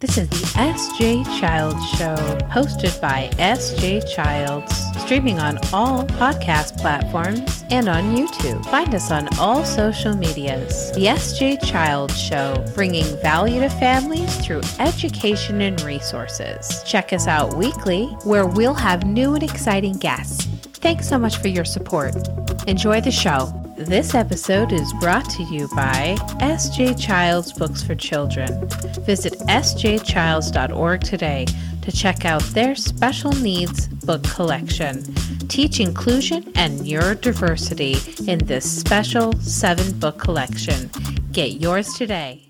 This is the SJ Childs Show, hosted by SJ Childs, streaming on all podcast platforms and on YouTube. Find us on all social medias. The SJ Childs Show, bringing value to families through education and resources. Check us out weekly, where we'll have new and exciting guests. Thanks so much for your support. Enjoy the show. This episode is brought to you by SJ Childs Books for Children. Visit sjchilds.org today to check out their special needs book collection. Teach inclusion and neurodiversity in this special 7-book collection. Get yours today.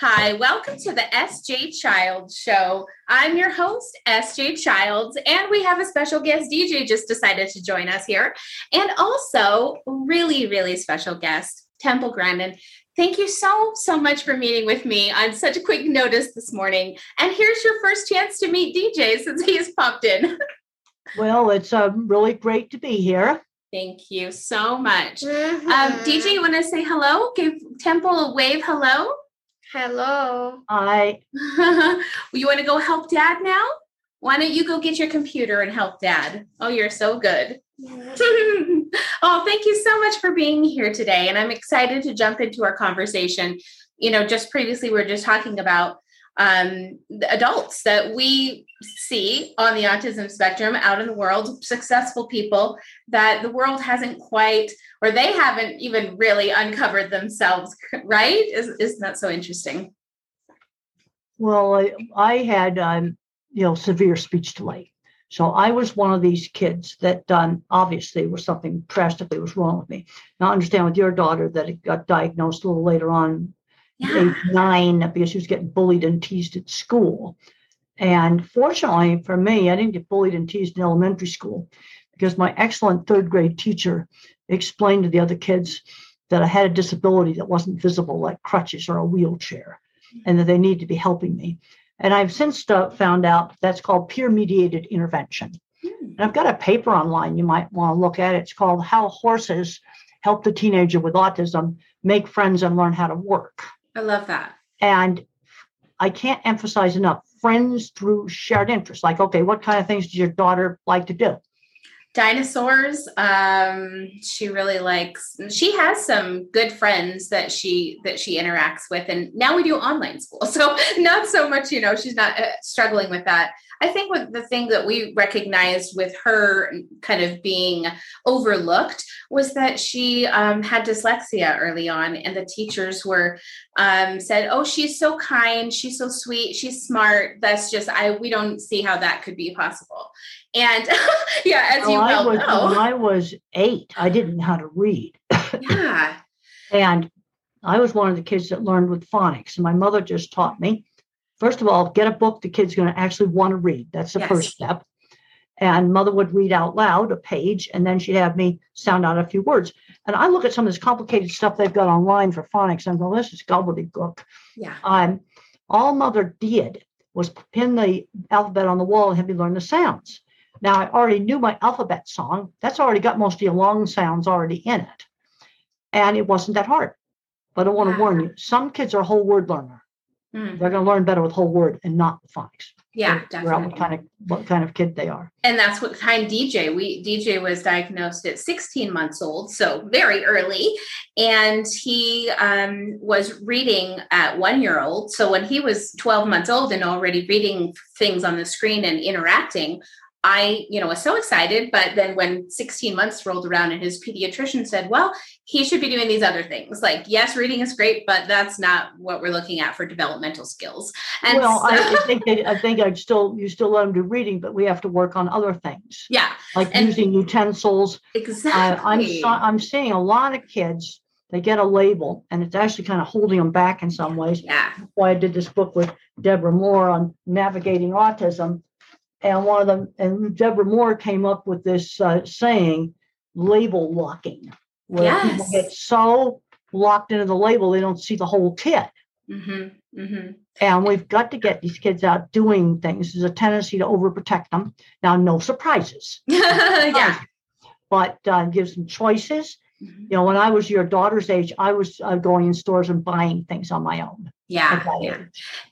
Hi, welcome to the SJ Childs Show. I'm your host, SJ Childs, and we have a special guest. DJ just decided to join us here, and also really, really special guest, Temple Grandin. Thank you so much for meeting with me on such a quick notice this morning. And here's your first chance to meet DJ since he's popped in. Well, it's really great to be here. Thank you so much. DJ, you want to say hello? Give Temple a wave hello. Hello. Hi. You want to go help Dad now? Why don't you go get your computer and help Dad? Oh, you're so good. Oh, thank you so much for being here today. And I'm excited to jump into our conversation. You know, just previously, we were just talking about the adults that we see on the autism spectrum out in the world, successful people that the world hasn't quite, or they haven't even really uncovered themselves, right? Isn't that so interesting? Well, I had, severe speech delay. So I was one of these kids that obviously was something drastically was wrong with me. Now I understand with your daughter that it got diagnosed a little later on, yeah. 8, 9, because she was getting bullied and teased at school. And fortunately for me, I didn't get bullied and teased in elementary school because my excellent 3rd grade teacher explained to the other kids that I had a disability that wasn't visible, like crutches or a wheelchair, and that they needed to be helping me. And I've since found out that's called peer-mediated intervention. And I've got a paper online you might want to look at. It's called How Horses Help the Teenager with Autism Make Friends and Learn How to Work. I love that. And I can't emphasize enough, friends through shared interests. Like, okay, what kind of things does your daughter like to do? Dinosaurs. She really likes, she has some good friends that she interacts with. And now we do online school. So not so much, she's not struggling with that. I think with the thing that we recognized with her kind of being overlooked was that she had dyslexia early on, and the teachers were said, "Oh, she's so kind, she's so sweet, she's smart. That's just we don't see how that could be possible." And as you well know, when I was 8, I didn't know how to read. Yeah, and I was one of the kids that learned with phonics, and my mother just taught me. First of all, get a book the kid's going to actually want to read. That's the first step. And mother would read out loud a page, and then she'd have me sound out a few words. And I look at some of this complicated stuff they've got online for phonics. I'm going, this is gobbledygook. Yeah. All mother did was pin the alphabet on the wall and have me learn the sounds. Now, I already knew my alphabet song. That's already got most of your long sounds already in it. And it wasn't that hard. But I want to warn you, some kids are whole word learner. They're going to learn better with whole word and not the phonics. Yeah, definitely. What kind of kid they are. And that's what kind DJ. DJ was diagnosed at 16 months old, so very early. And he was reading at 1-year-old. So when he was 12 months old and already reading things on the screen and interacting, I, was so excited. But then when 16 months rolled around and his pediatrician said, well, he should be doing these other things. Like, yes, reading is great, but that's not what we're looking at for developmental skills. And well, you still let him do reading, but we have to work on other things. Yeah. Like using utensils. Exactly. I'm seeing a lot of kids, they get a label and it's actually kind of holding them back in some ways. Yeah. That's why I did this book with Deborah Moore on navigating autism. And Deborah Moore came up with this saying, label locking, where people get so locked into the label, they don't see the whole kit. Mm-hmm. Mm-hmm. And we've got to get these kids out doing things. There's a tendency to overprotect them. Now, no surprises. Yeah. But give them choices. Mm-hmm. When I was your daughter's age, I was going in stores and buying things on my own. Yeah. Exactly. Yeah.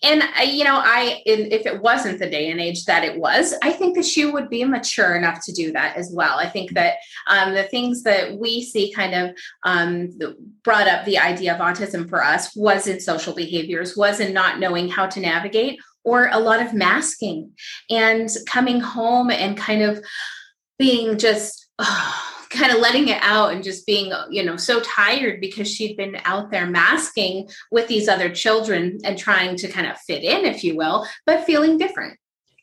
And if it wasn't the day and age that it was, I think that she would be mature enough to do that as well. I think that the things that we see kind of brought up the idea of autism for us was in social behaviors, was in not knowing how to navigate, or a lot of masking and coming home and kind of being just, kind of letting it out and just being, so tired because she'd been out there masking with these other children and trying to kind of fit in, if you will, but feeling different.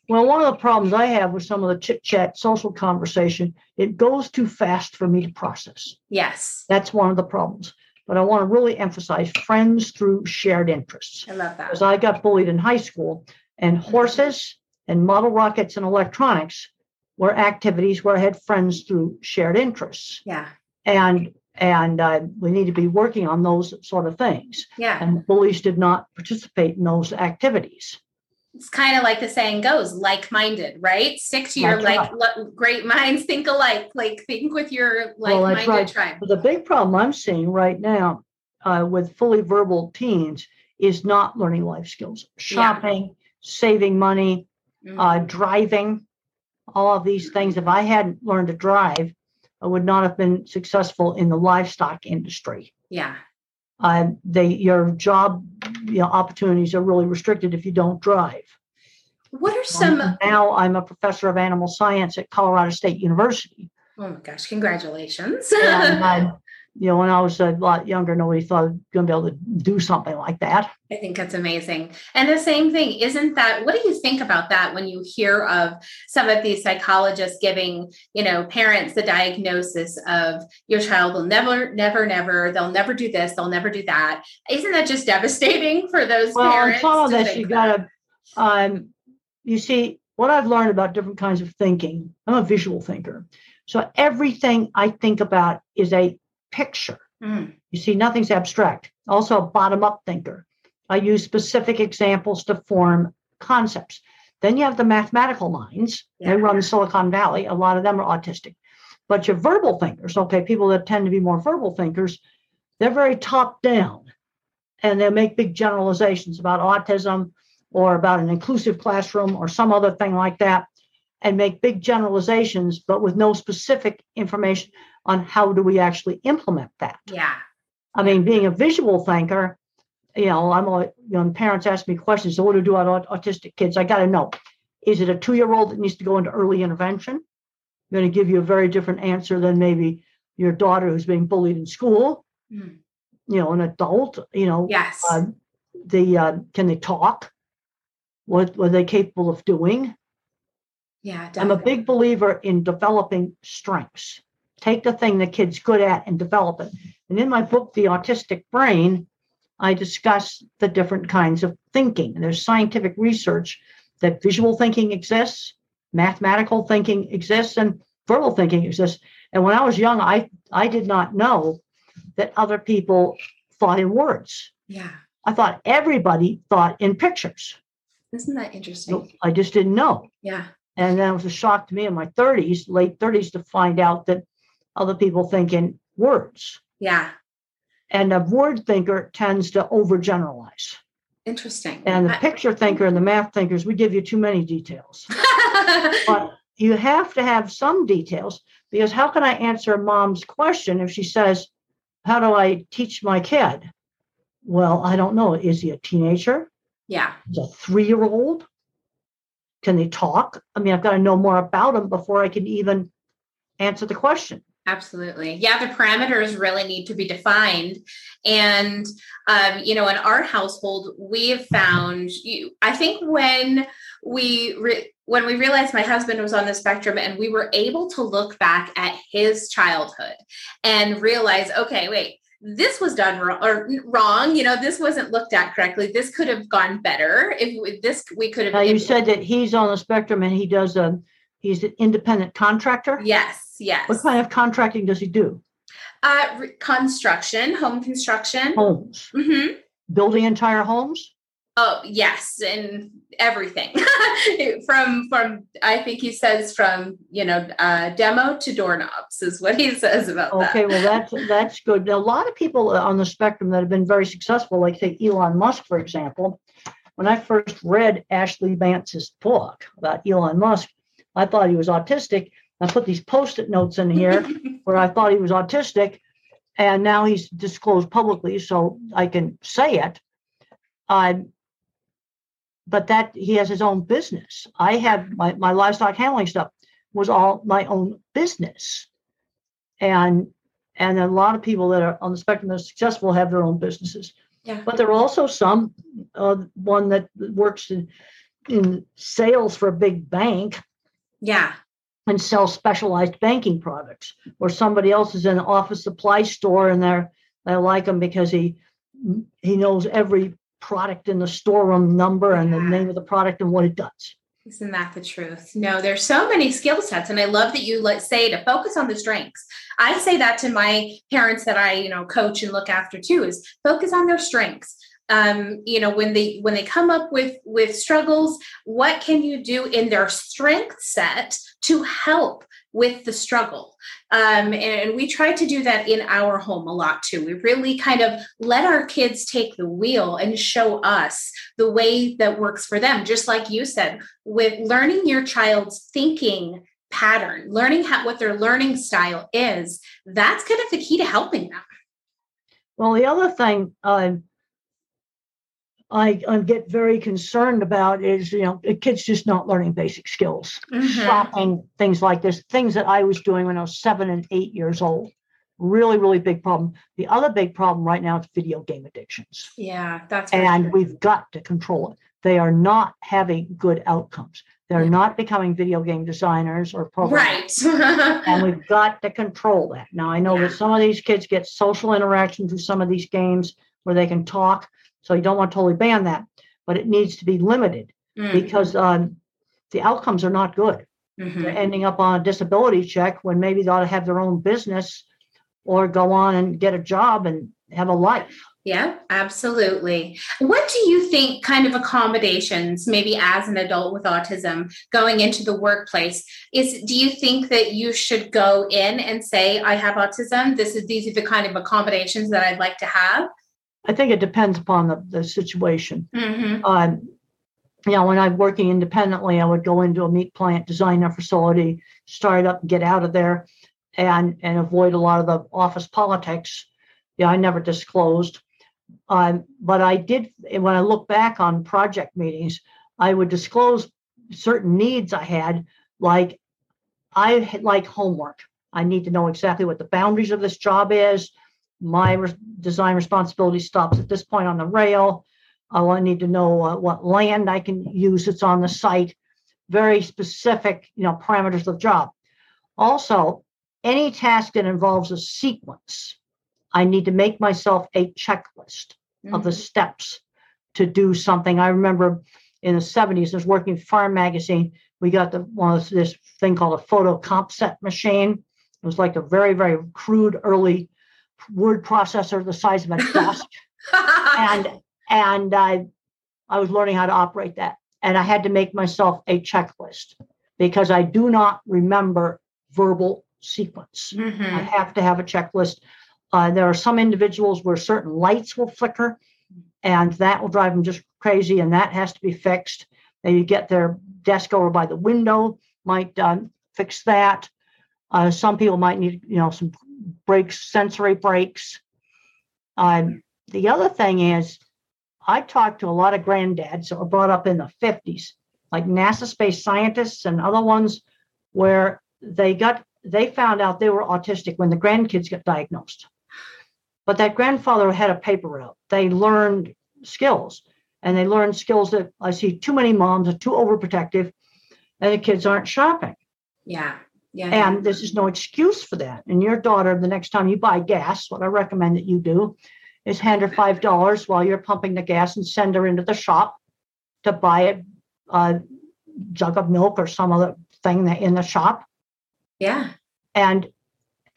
Well, one of the problems I have with some of the chit chat social conversation, it goes too fast for me to process. Yes. That's one of the problems. But I want to really emphasize friends through shared interests. I love that. Because I got bullied in high school, and horses and model rockets and electronics were activities where I had friends through shared interests. Yeah. And we need to be working on those sort of things. Yeah. And bullies did not participate in those activities. It's kind of like the saying goes, like-minded, right? Stick to your great minds think alike. Like think with your like-minded tribe. But the big problem I'm seeing right now with fully verbal teens is not learning life skills. Shopping, saving money, driving. All of these things, if I hadn't learned to drive, I would not have been successful in the livestock industry. Yeah. Your job opportunities are really restricted if you don't drive. What are some... now I'm a professor of animal science at Colorado State University. Oh my gosh, congratulations. And when I was a lot younger, nobody thought I was going to be able to do something like that. I think that's amazing. And the same thing, isn't that, what do you think about that when you hear of some of these psychologists giving, parents the diagnosis of your child will never, they'll never do this, they'll never do that. Isn't that just devastating for those parents? Well, on top of this, you got to, what I've learned about different kinds of thinking, I'm a visual thinker. So everything I think about is a picture. You see, nothing's abstract. Also a bottom-up thinker. I use specific examples to form concepts. Then you have the mathematical minds. Yeah. They run Silicon Valley. A lot of them are autistic. But your verbal thinkers, people that tend to be more verbal thinkers, they're very top-down. And they'll make big generalizations about autism or about an inclusive classroom or some other thing like that, and make big generalizations, but with no specific information on how do we actually implement that. Yeah. I mean, being a visual thinker, when parents ask me questions, so what do about autistic kids? I got to know, is it a 2-year-old that needs to go into early intervention? I'm going to give you a very different answer than maybe your daughter who's being bullied in school, an adult, Yes. Can they talk? What were they capable of doing? Yeah, definitely. I'm a big believer in developing strengths. Take the thing the kid's good at and develop it. And in my book, The Autistic Brain, I discuss the different kinds of thinking. And there's scientific research that visual thinking exists, mathematical thinking exists, and verbal thinking exists. And when I was young, I did not know that other people thought in words. Yeah. I thought everybody thought in pictures. Isn't that interesting? So I just didn't know. Yeah. And then it was a shock to me in my 30s, late 30s, to find out that other people think in words. Yeah. And a word thinker tends to overgeneralize. Interesting. And the picture thinker and the math thinkers, we give you too many details. But you have to have some details, because how can I answer mom's question if she says, how do I teach my kid? Well, I don't know. Is he a teenager? Yeah. Is he a 3-year-old? Can they talk? I mean, I've got to know more about them before I can even answer the question. Absolutely. Yeah, the parameters really need to be defined. And, in our household, we have found, I think when we realized my husband was on the spectrum and we were able to look back at his childhood and realize, okay, wait, this was done wrong. This wasn't looked at correctly. This could have gone better. We could have. Now you said that he's on the spectrum and he's an independent contractor. Yes. Yes. What kind of contracting does he do? Construction, home construction. Homes. Mm-hmm. Building entire homes. Oh, yes. And everything from, I think he says from, demo to doorknobs is what he says about that. Okay. Well, that's good. A lot of people on the spectrum that have been very successful, like say Elon Musk, for example, when I first read Ashley Vance's book about Elon Musk, I thought he was autistic. I put these Post-it notes in here where I thought he was autistic, and now he's disclosed publicly, so I can say it. But that he has his own business. I have my livestock handling stuff was all my own business. And a lot of people that are on the spectrum that are successful have their own businesses. Yeah. But there are also some, one that works in sales for a big bank. Yeah. And sell specialized banking products, or somebody else is in an office supply store and they like him because he knows every product in the storeroom number and the name of the product and what it does. Isn't that the truth? No, there's so many skill sets. And I love that you say to focus on the strengths. I say that to my parents that I, coach and look after too, is focus on their strengths. When they come up with struggles, what can you do in their strength set to help with the struggle? And we try to do that in our home a lot too. We really kind of let our kids take the wheel and show us the way that works for them. Just like you said, with learning your child's thinking pattern, learning what their learning style is, that's kind of the key to helping them. Well, the other thing, I get very concerned about is, kids just not learning basic skills, shopping, things like this, things that I was doing when I was 7 and 8 years old. Really, really big problem. The other big problem right now is video game addictions. Yeah, that's right. And we've got to control it. They are not having good outcomes. They're not becoming video game designers or programmers. Right. And we've got to control that. Now, I know that some of these kids get social interactions with some of these games where they can talk. So you don't want to totally ban that, but it needs to be limited because the outcomes are not good. Mm-hmm. They're ending up on a disability check when maybe they ought to have their own business or go on and get a job and have a life. Yeah, absolutely. What do you think kind of accommodations, maybe as an adult with autism going into the workplace is, do you think that you should go in and say, I have autism. These are the kind of accommodations that I'd like to have? I think it depends upon the situation. Mm-hmm. When I'm working independently, I would go into a meat plant, design a facility, start up, get out of there, and avoid a lot of the office politics. Yeah, I never disclosed. But I did, when I look back on project meetings, I would disclose certain needs I had, like I like homework. I need to know exactly what the boundaries of this job is. My design responsibility stops at this point on the rail. I need to know what land I can use that's on the site. Very specific, parameters of the job. Also, any task that involves a sequence, I need to make myself a checklist of the steps to do something. I remember in the 70s, I was working at Farm Magazine. We got this thing called a photo comp set machine. It was like a very, very crude early word processor the size of a desk, and I was learning how to operate that, and I had to make myself a checklist because I do not remember verbal sequence. Mm-hmm. I have to have a checklist. There are some individuals where certain lights will flicker, and that will drive them just crazy, and that has to be fixed. And you get their desk over by the window, might fix that. Some people might need, some breaks, sensory breaks. The other thing is, I talked to a lot of granddads that were brought up in the 50s, like NASA space scientists and other ones, where they found out they were autistic when the grandkids got diagnosed. But that grandfather had a paper route. They learned skills, and they learned skills that I see too many moms are too overprotective, and the kids aren't shopping. Yeah. Yeah. And this is no excuse for that. And your daughter, the next time you buy gas, what I recommend that you do is hand her $5 while you're pumping the gas and send her into the shop to buy a jug of milk or some other thing in the shop. Yeah. And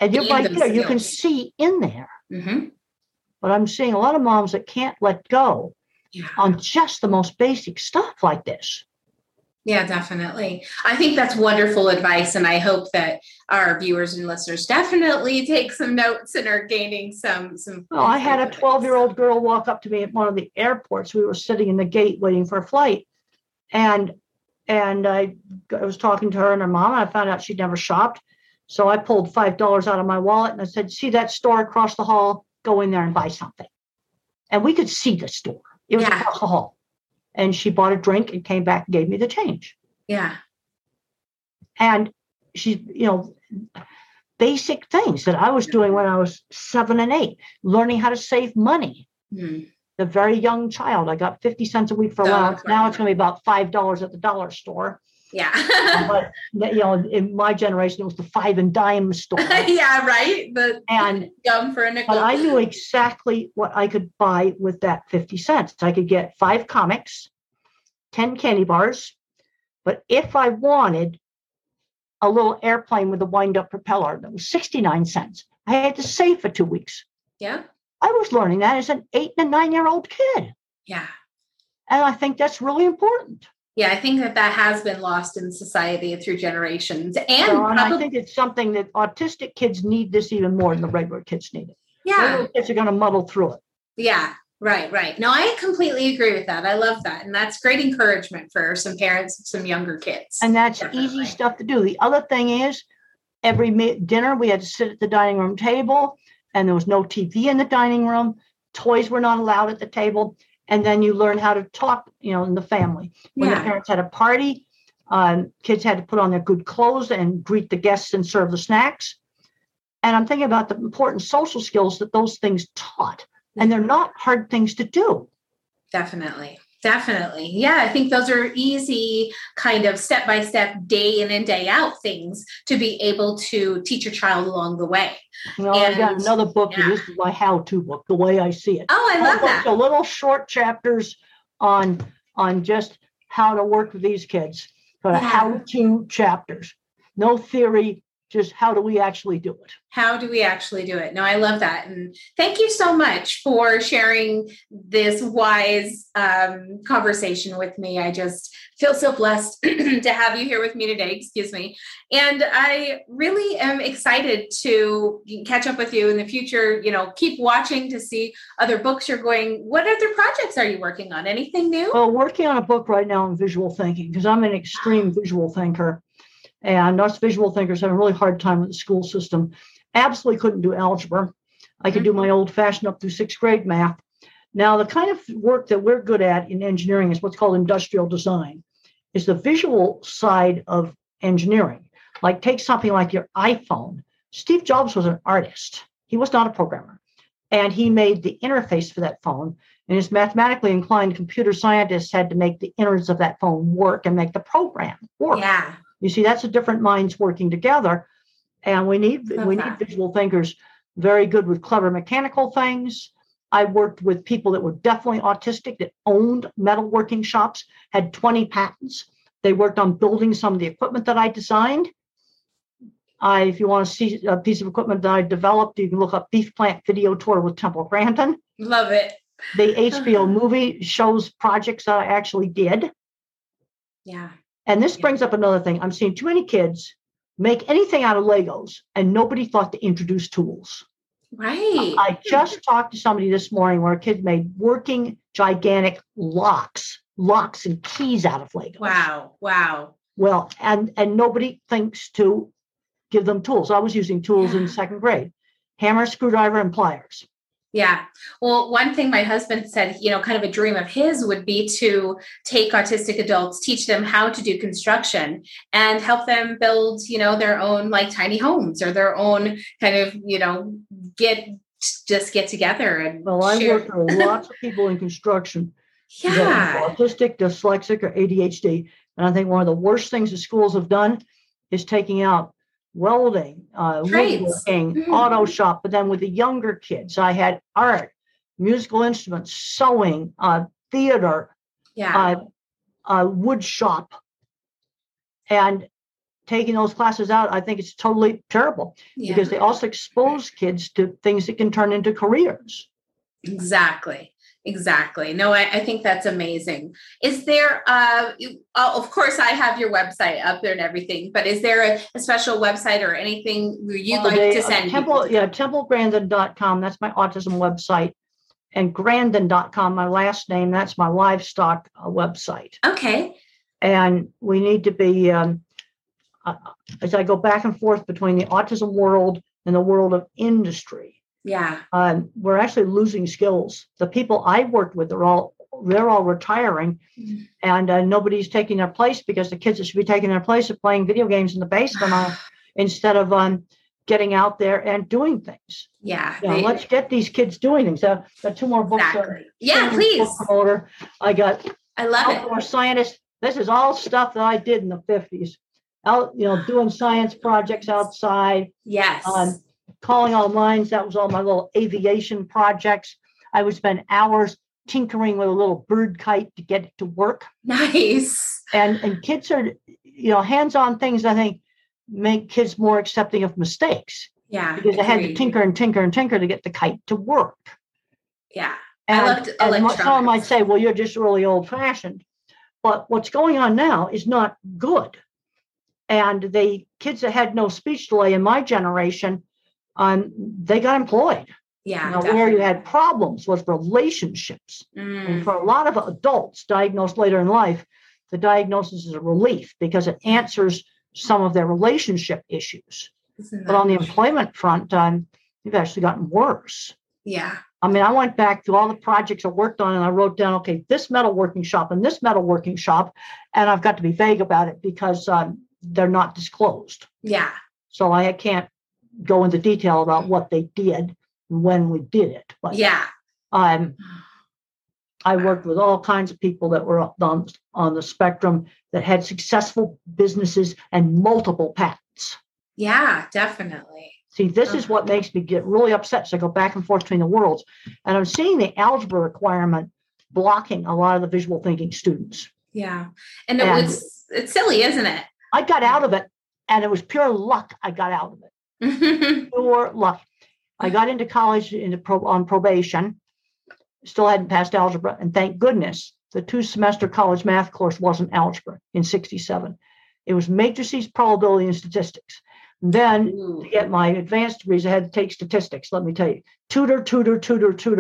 you're right there. You can see in there. Mm-hmm. But I'm seeing a lot of moms that can't let go. on just the most basic stuff like this. Yeah, definitely. I think that's wonderful advice. And I hope that our viewers and listeners definitely take some notes and are gaining some. Well, I had a 12-year-old girl walk up to me at one of the airports. We were sitting in the gate waiting for a flight. And I was talking to her and her mom, and I found out she'd never shopped. So I pulled $5 out of my wallet and I said, see that store across the hall? Go in there and buy something. And we could see the store. It was across the hall. And she bought a drink and came back and gave me the change. Yeah. And she, you know, basic things that I was doing when I was 7 and 8, learning how to save money. Mm. The very young child, I got 50 cents a week for allowance. Right. Now it's going to be about $5 at the dollar store. Yeah. But, you know, in my generation, it was the 5 and dime store. Yeah, right. And dumb for a nickel. But I knew exactly what I could buy with that 50 cents. I could get 5 comics, 10 candy bars. But if I wanted a little airplane with a wind-up propeller, that was 69 cents. I had to save for 2 weeks. Yeah. I was learning that as an 8 and 9-year-old kid. Yeah. And I think that's really important. Yeah, I think that has been lost in society through generations. And I think it's something that autistic kids need this even more than the regular kids need it. Yeah. Regular kids are going to muddle through it. Yeah, right. No, I completely agree with that. I love that. And that's great encouragement for some parents, some younger kids. And that's definitely easy stuff to do. The other thing is every dinner we had to sit at the dining room table, and there was no TV in the dining room. Toys were not allowed at the table. And then you learn how to talk, you know, in the family. When the parents had a party, kids had to put on their good clothes and greet the guests and serve the snacks. And I'm thinking about the important social skills that those things taught. And they're not hard things to do. Definitely. Yeah, I think those are easy kind of step-by-step, day in and day out things to be able to teach your child along the way. Well, and I got another book. Yeah. This is my how-to book, The Way I See It. Oh, I love that. The little short chapters on just how to work with these kids. But how-to chapters. No theory, just how do we actually do it? No, I love that. And thank you so much for sharing this wise conversation with me. I just feel so blessed to have you here with me today. Excuse me. And I really am excited to catch up with you in the future. You know, keep watching to see other books you're going. What other projects are you working on? Anything new? Well, working on a book right now on visual thinking, because I'm an extreme visual thinker. And us visual thinkers have a really hard time with the school system. Absolutely couldn't do algebra. I could do my old fashioned up through 6th grade math. Now, the kind of work that we're good at in engineering is what's called industrial design. It's the visual side of engineering. Like take something like your iPhone. Steve Jobs was an artist. He was not a programmer. And he made the interface for that phone. And his mathematically inclined computer scientists had to make the innards of that phone work and make the program work. Yeah. You see, that's a different minds working together. And we need visual thinkers very good with clever mechanical things. I worked with people that were definitely autistic that owned metalworking shops, had 20 patents. They worked on building some of the equipment that I designed. If you want to see a piece of equipment that I developed, you can look up Beef Plant Video Tour with Temple Grandin. Love it. The HBO movie shows projects that I actually did. Yeah. And this brings up another thing. I'm seeing too many kids make anything out of Legos, and nobody thought to introduce tools. Right. I just talked to somebody this morning where a kid made working gigantic locks and keys out of Legos. Wow. Well, and nobody thinks to give them tools. I was using tools in 2nd grade, hammer, screwdriver, and pliers. Yeah. Well, one thing my husband said, you know, kind of a dream of his would be to take autistic adults, teach them how to do construction and help them build, you know, their own like tiny homes or their own kind of, you know, get together. And I work with lots of people in construction. Yeah. Autistic, dyslexic, or ADHD. And I think one of the worst things the schools have done is taking out welding, woodworking, auto shop. But then with the younger kids, I had art, musical instruments, sewing, theater, wood shop. And taking those classes out, I think it's totally terrible because they also expose kids to things that can turn into careers. Exactly. Exactly. No, I think that's amazing. Is there, of course, I have your website up there and everything, but is there a special website or anything you'd like to send? Templegrandin.com. That's my autism website. And grandin.com, my last name, that's my livestock website. Okay. And we need to be, as I go back and forth between the autism world and the world of industry. Yeah. We're actually losing skills. The people I worked with, they're all retiring, and nobody's taking their place because the kids that should be taking their place are playing video games in the basement instead of getting out there and doing things. Yeah. Let's get these kids doing things. Got two more books. Exactly. Yeah, please. Book I love outdoor it. Scientist. This is all stuff that I did in the 50s. Out, doing science projects outside. Yes. Calling all lines, that was all my little aviation projects. I would spend hours tinkering with a little bird kite to get it to work. Nice. And kids are, hands-on things, I think, make kids more accepting of mistakes. Yeah. Because they had to tinker to get the kite to work. Yeah. And, I loved electronics. Some might say, well, you're just really old-fashioned. But what's going on now is not good. And the kids that had no speech delay in my generation, they got employed. Yeah, where you had problems with relationships. And for a lot of adults diagnosed later in life, the diagnosis is a relief because it answers some of their relationship issues. But on the employment front, you've actually gotten worse. Yeah. I mean, I went back to all the projects I worked on and I wrote down, okay, this metalworking shop and this metalworking shop. And I've got to be vague about it because they're not disclosed. Yeah. So I can't go into detail about what they did and when we did it. But yeah. I worked with all kinds of people that were on the spectrum that had successful businesses and multiple patents. Yeah, definitely. See, this is what makes me get really upset. So I go back and forth between the worlds. And I'm seeing the algebra requirement blocking a lot of the visual thinking students. Yeah. And it's silly, isn't it? I got out of it, and it was pure luck I got out of it. Pure luck. I got into college on probation, still hadn't passed algebra, and thank goodness the 2-semester college math course wasn't algebra in 1967. It was matrices, probability, and statistics. And then to get my advanced degrees, I had to take statistics, let me tell you. Tutor,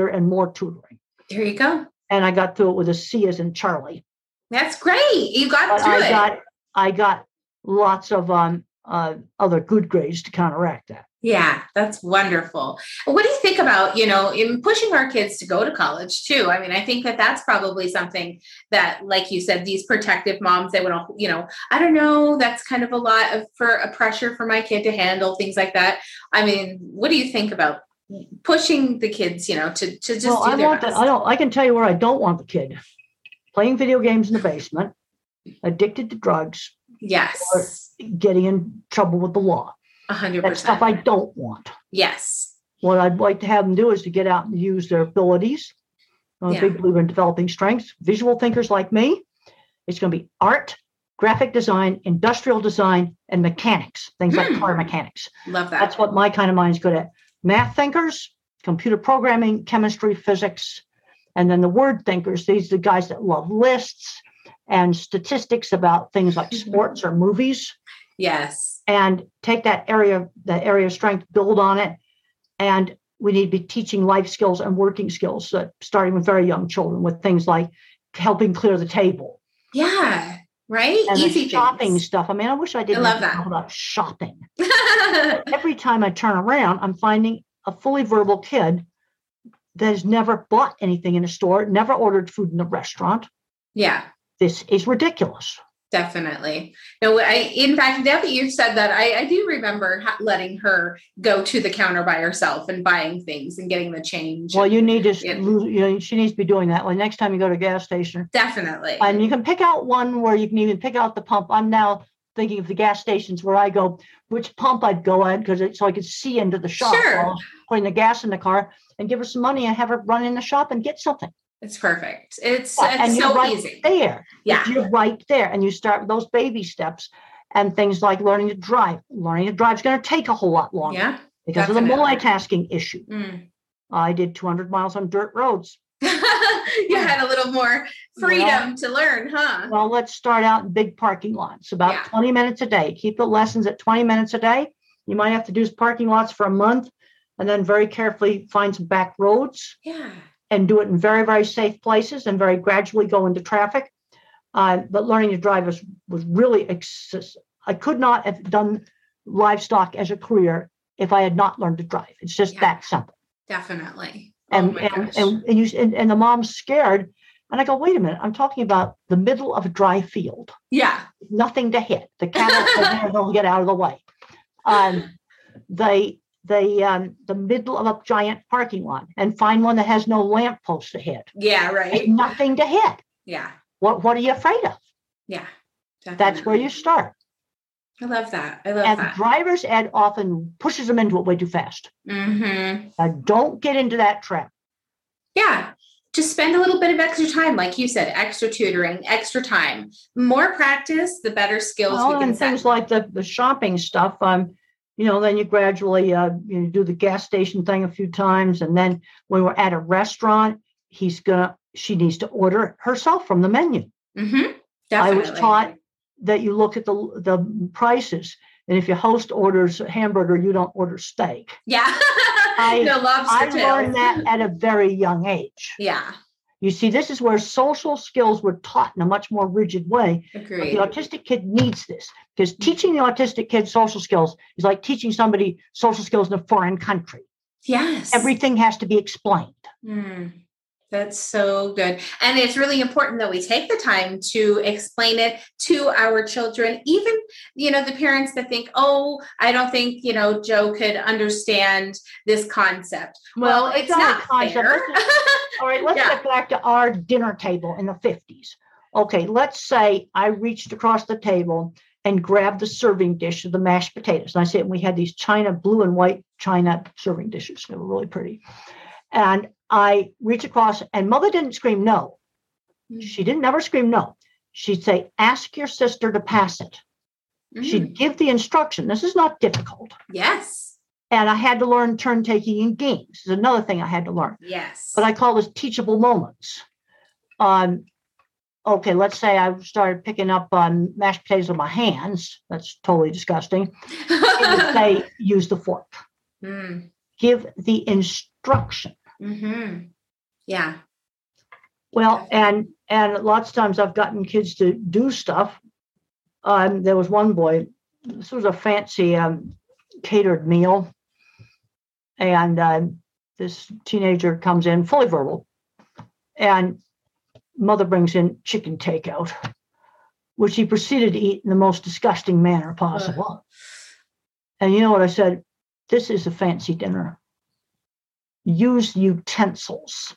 and more tutoring. There you go. And I got through it with a C as in Charlie. That's great. You got through it. I got lots of other good grades to counteract that. Yeah, that's wonderful. What do you think about, in pushing our kids to go to college too? I mean, I think that's probably something that, like you said, these protective moms, they would all, I don't know, that's kind of a lot of pressure for my kid to handle, things like that. I mean, what do you think about pushing the kids, to just do their best? I can tell you where I don't want the kid. Playing video games in the basement, addicted to drugs. Yes. Or getting in trouble with the law. 100%. That's stuff I don't want. Yes. What I'd like to have them do is to get out and use their abilities. I'm a big believer in developing strengths. Visual thinkers like me, it's going to be art, graphic design, industrial design, and mechanics, things like car mechanics. Love that. That's what my kind of mind is good at. Math thinkers, computer programming, chemistry, physics, and then the word thinkers. These are the guys that love lists and statistics about things like sports or movies. Yes. And take that area of strength, build on it. And we need to be teaching life skills and working skills, starting with very young children with things like helping clear the table. Yeah. Right. And easy shopping things. Stuff. I mean, I wish I didn't know about shopping. Every time I turn around, I'm finding a fully verbal kid that has never bought anything in a store, never ordered food in a restaurant. Yeah. This is ridiculous. Definitely. No, in fact, now that you've said that, I do remember letting her go to the counter by herself and buying things and getting the change. Well, you need to, she needs to be doing that. Well, next time you go to a gas station. Definitely. And you can pick out one where you can even pick out the pump. I'm now thinking of the gas stations where I go, which pump I'd go at so I could see into the shop. Sure. Putting the gas in the car and give her some money and have her run in the shop and get something. It's perfect. It's so right easy. There. Yeah. You're right there. And you start with those baby steps and things like learning to drive. Learning to drive is going to take a whole lot longer because of the multitasking issue. I did 200 miles on dirt roads You had a little more freedom to learn, huh? Well, let's start out in big parking lots, about 20 minutes a day. Keep the lessons at 20 minutes a day. You might have to do parking lots for a month and then very carefully find some back roads and do it in very, very safe places and very gradually go into traffic. But learning to drive was really, I could not have done livestock as a career if I had not learned to drive. It's just that simple. Definitely. And the mom's scared. And I go, wait a minute, I'm talking about the middle of a dry field. Yeah. Nothing to hit. The cattle are there, they'll get out of the way. The middle of a giant parking lot, and find one that has no lamppost to hit. Yeah, right. There's nothing to hit. Yeah. What are you afraid of? Yeah. Definitely. That's where you start. I love that. And driver's ed often pushes them into it way too fast. Mm-hmm. Don't get into that trap. Yeah. Just spend a little bit of extra time. Like you said, extra tutoring, extra time, more practice, the better skills. Oh, and things like the shopping stuff. Then you gradually do the gas station thing a few times. And then when we're at a restaurant, she needs to order herself from the menu. Mm-hmm. I was taught that you look at the prices. And if your host orders a hamburger, you don't order steak. Yeah. I learned that at a very young age. Yeah. You see, this is where social skills were taught in a much more rigid way. Agreed. The autistic kid needs this, because teaching the autistic kid social skills is like teaching somebody social skills in a foreign country. Yes. Everything has to be explained. Mm. That's so good. And it's really important that we take the time to explain it to our children, even, the parents that think, oh, I don't think, Joe could understand this concept. Well, it's not a concept. Fair. All right, let's get back to our dinner table in the 50s. Okay, let's say I reached across the table and grabbed the serving dish of the mashed potatoes. And I said, we had these blue and white china serving dishes. They were really pretty. And I reach across, and Mother didn't scream no. She didn't ever scream no. She'd say, ask your sister to pass it. Mm. She'd give the instruction. This is not difficult. Yes. And I had to learn turn taking in games. Is another thing I had to learn. Yes. But I call this teachable moments. Okay, let's say I started picking up on mashed potatoes with my hands. That's totally disgusting. I would say use the fork. Mm. Give the instruction. Mm-hmm. Yeah. Well, and lots of times I've gotten kids to do stuff. There was one boy, this was a fancy catered meal. And this teenager comes in fully verbal, and Mother brings in chicken takeout, which he proceeded to eat in the most disgusting manner possible. And you know what I said? This is a fancy dinner. Use utensils.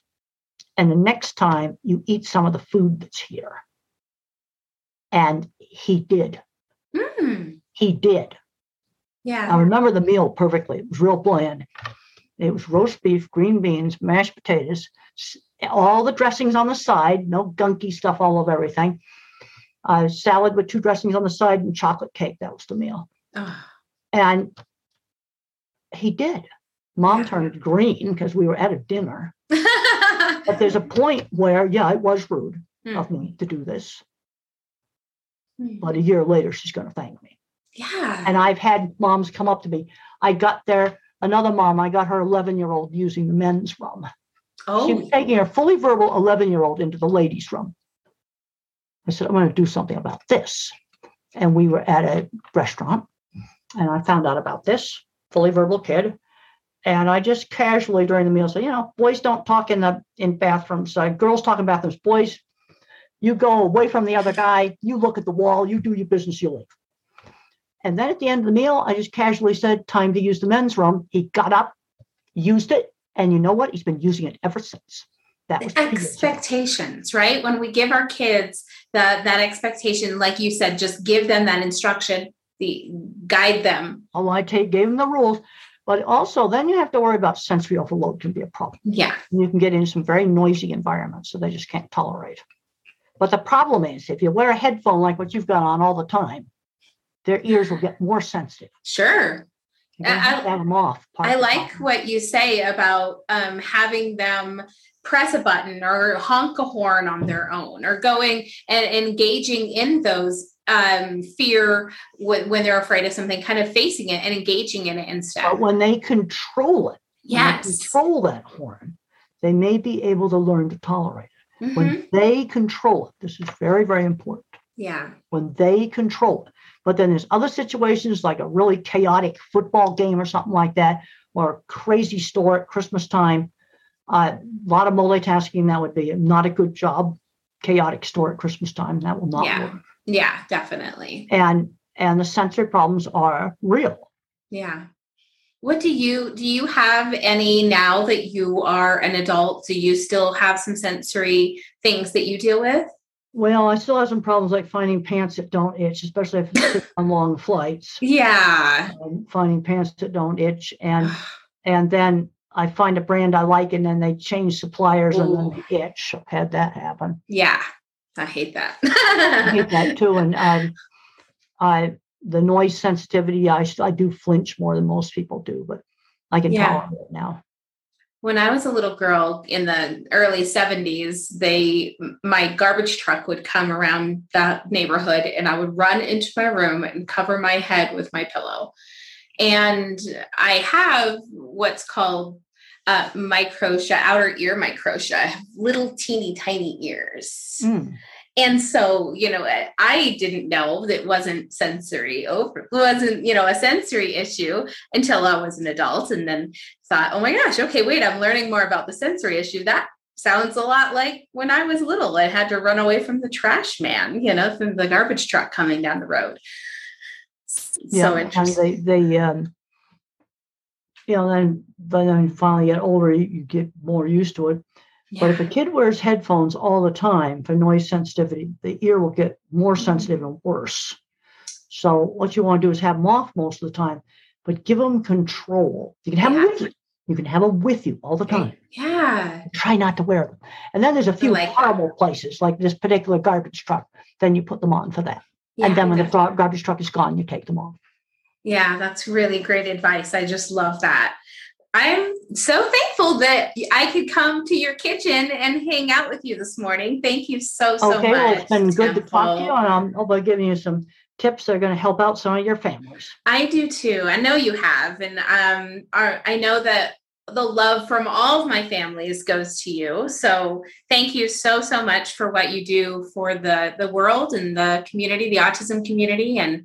And the next time you eat some of the food that's here. And he did. Mm. He did. Yeah. I remember the meal perfectly. It was real bland. It was roast beef, green beans, mashed potatoes, all the dressings on the side, no gunky stuff all over everything. Salad with two dressings on the side and chocolate cake. That was the meal. Oh. And he did. Mom turned green because we were at a dinner. But there's a point where, it was rude of me to do this. Mm. But a year later, she's going to thank me. Yeah. And I've had moms come up to me. I got her 11-year-old using the men's room. Oh. She was taking her fully verbal 11-year-old into the ladies' room. I said, I'm going to do something about this. And we were at a restaurant, and I found out about this fully verbal kid. And I just casually during the meal said, boys don't talk in bathrooms. Girls talk in bathrooms. Boys, you go away from the other guy. You look at the wall. You do your business. You leave. And then at the end of the meal, I just casually said, time to use the men's room. He got up, used it. And you know what? He's been using it ever since. That was expectations, right? When we give our kids that expectation, like you said, just give them that instruction, guide them. Oh, gave them the rules. But also, then you have to worry about sensory overload can be a problem. Yeah. You can get into some very noisy environments that they just can't tolerate. But the problem is, if you wear a headphone like what you've got on all the time, their ears will get more sensitive. Sure. I like what you say about having them press a button or honk a horn on their own, or going and engaging in those fear when they're afraid of something, kind of facing it and engaging in it instead. But when they control it, yes, when they control that horn, they may be able to learn to tolerate it. Mm-hmm. When they control it, this is very, very important. Yeah. When they control it. But then there's other situations like a really chaotic football game or something like that, or a crazy store at Christmas time. A lot of multitasking, that would be not a good job. Chaotic store at Christmas time, that will not work. Yeah, definitely. And the sensory problems are real. Yeah. What do you have any now that you are an adult? Do you still have some sensory things that you deal with? Well, I still have some problems like finding pants that don't itch, especially if you sit on long flights. Yeah. Finding pants that don't itch. And then I find a brand I like, and then they change suppliers. Ooh. And then they itch. I've had that happen. Yeah. I hate that. I hate that too. And the noise sensitivity, I do flinch more than most people do, but I can tolerate it now. When I was a little girl in the early 70s, my garbage truck would come around the neighborhood, and I would run into my room and cover my head with my pillow. And I have what's called microtia, outer ear microtia, little teeny tiny ears. Mm. And so, I didn't know that wasn't a sensory issue until I was an adult, and then thought, oh my gosh, okay, wait, I'm learning more about the sensory issue. That sounds a lot like when I was little, I had to run away from the trash man, from the garbage truck coming down the road. Yeah, so interesting. And then finally get older, you get more used to it. Yeah. But if a kid wears headphones all the time for noise sensitivity, the ear will get more sensitive and worse. So what you want to do is have them off most of the time, but give them control. You can have them with you. You can have them with you all the time. Yeah. Try not to wear them. And then there's a few horrible places, like this particular garbage truck. Then you put them on for that. Yeah, and then when the garbage truck is gone, you take them off. Yeah, that's really great advice. I just love that. I'm so thankful that I could come to your kitchen and hang out with you this morning. Thank you so much. Okay, well, it's been good to talk to you, and I'm hopefully giving you some tips that are going to help out some of your families. I do too. I know you have, and I know that the love from all of my families goes to you. So thank you so much for what you do for the world and the community, the autism community. And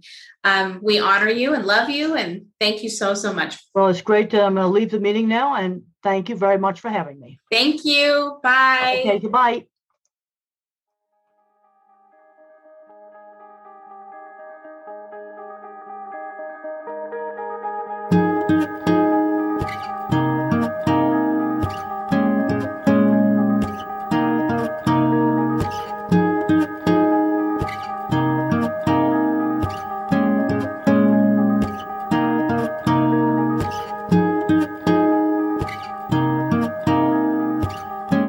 we honor you and love you. And thank you so much. Well, it's great. I'm going to leave the meeting now. And thank you very much for having me. Thank you. Bye. Okay, goodbye.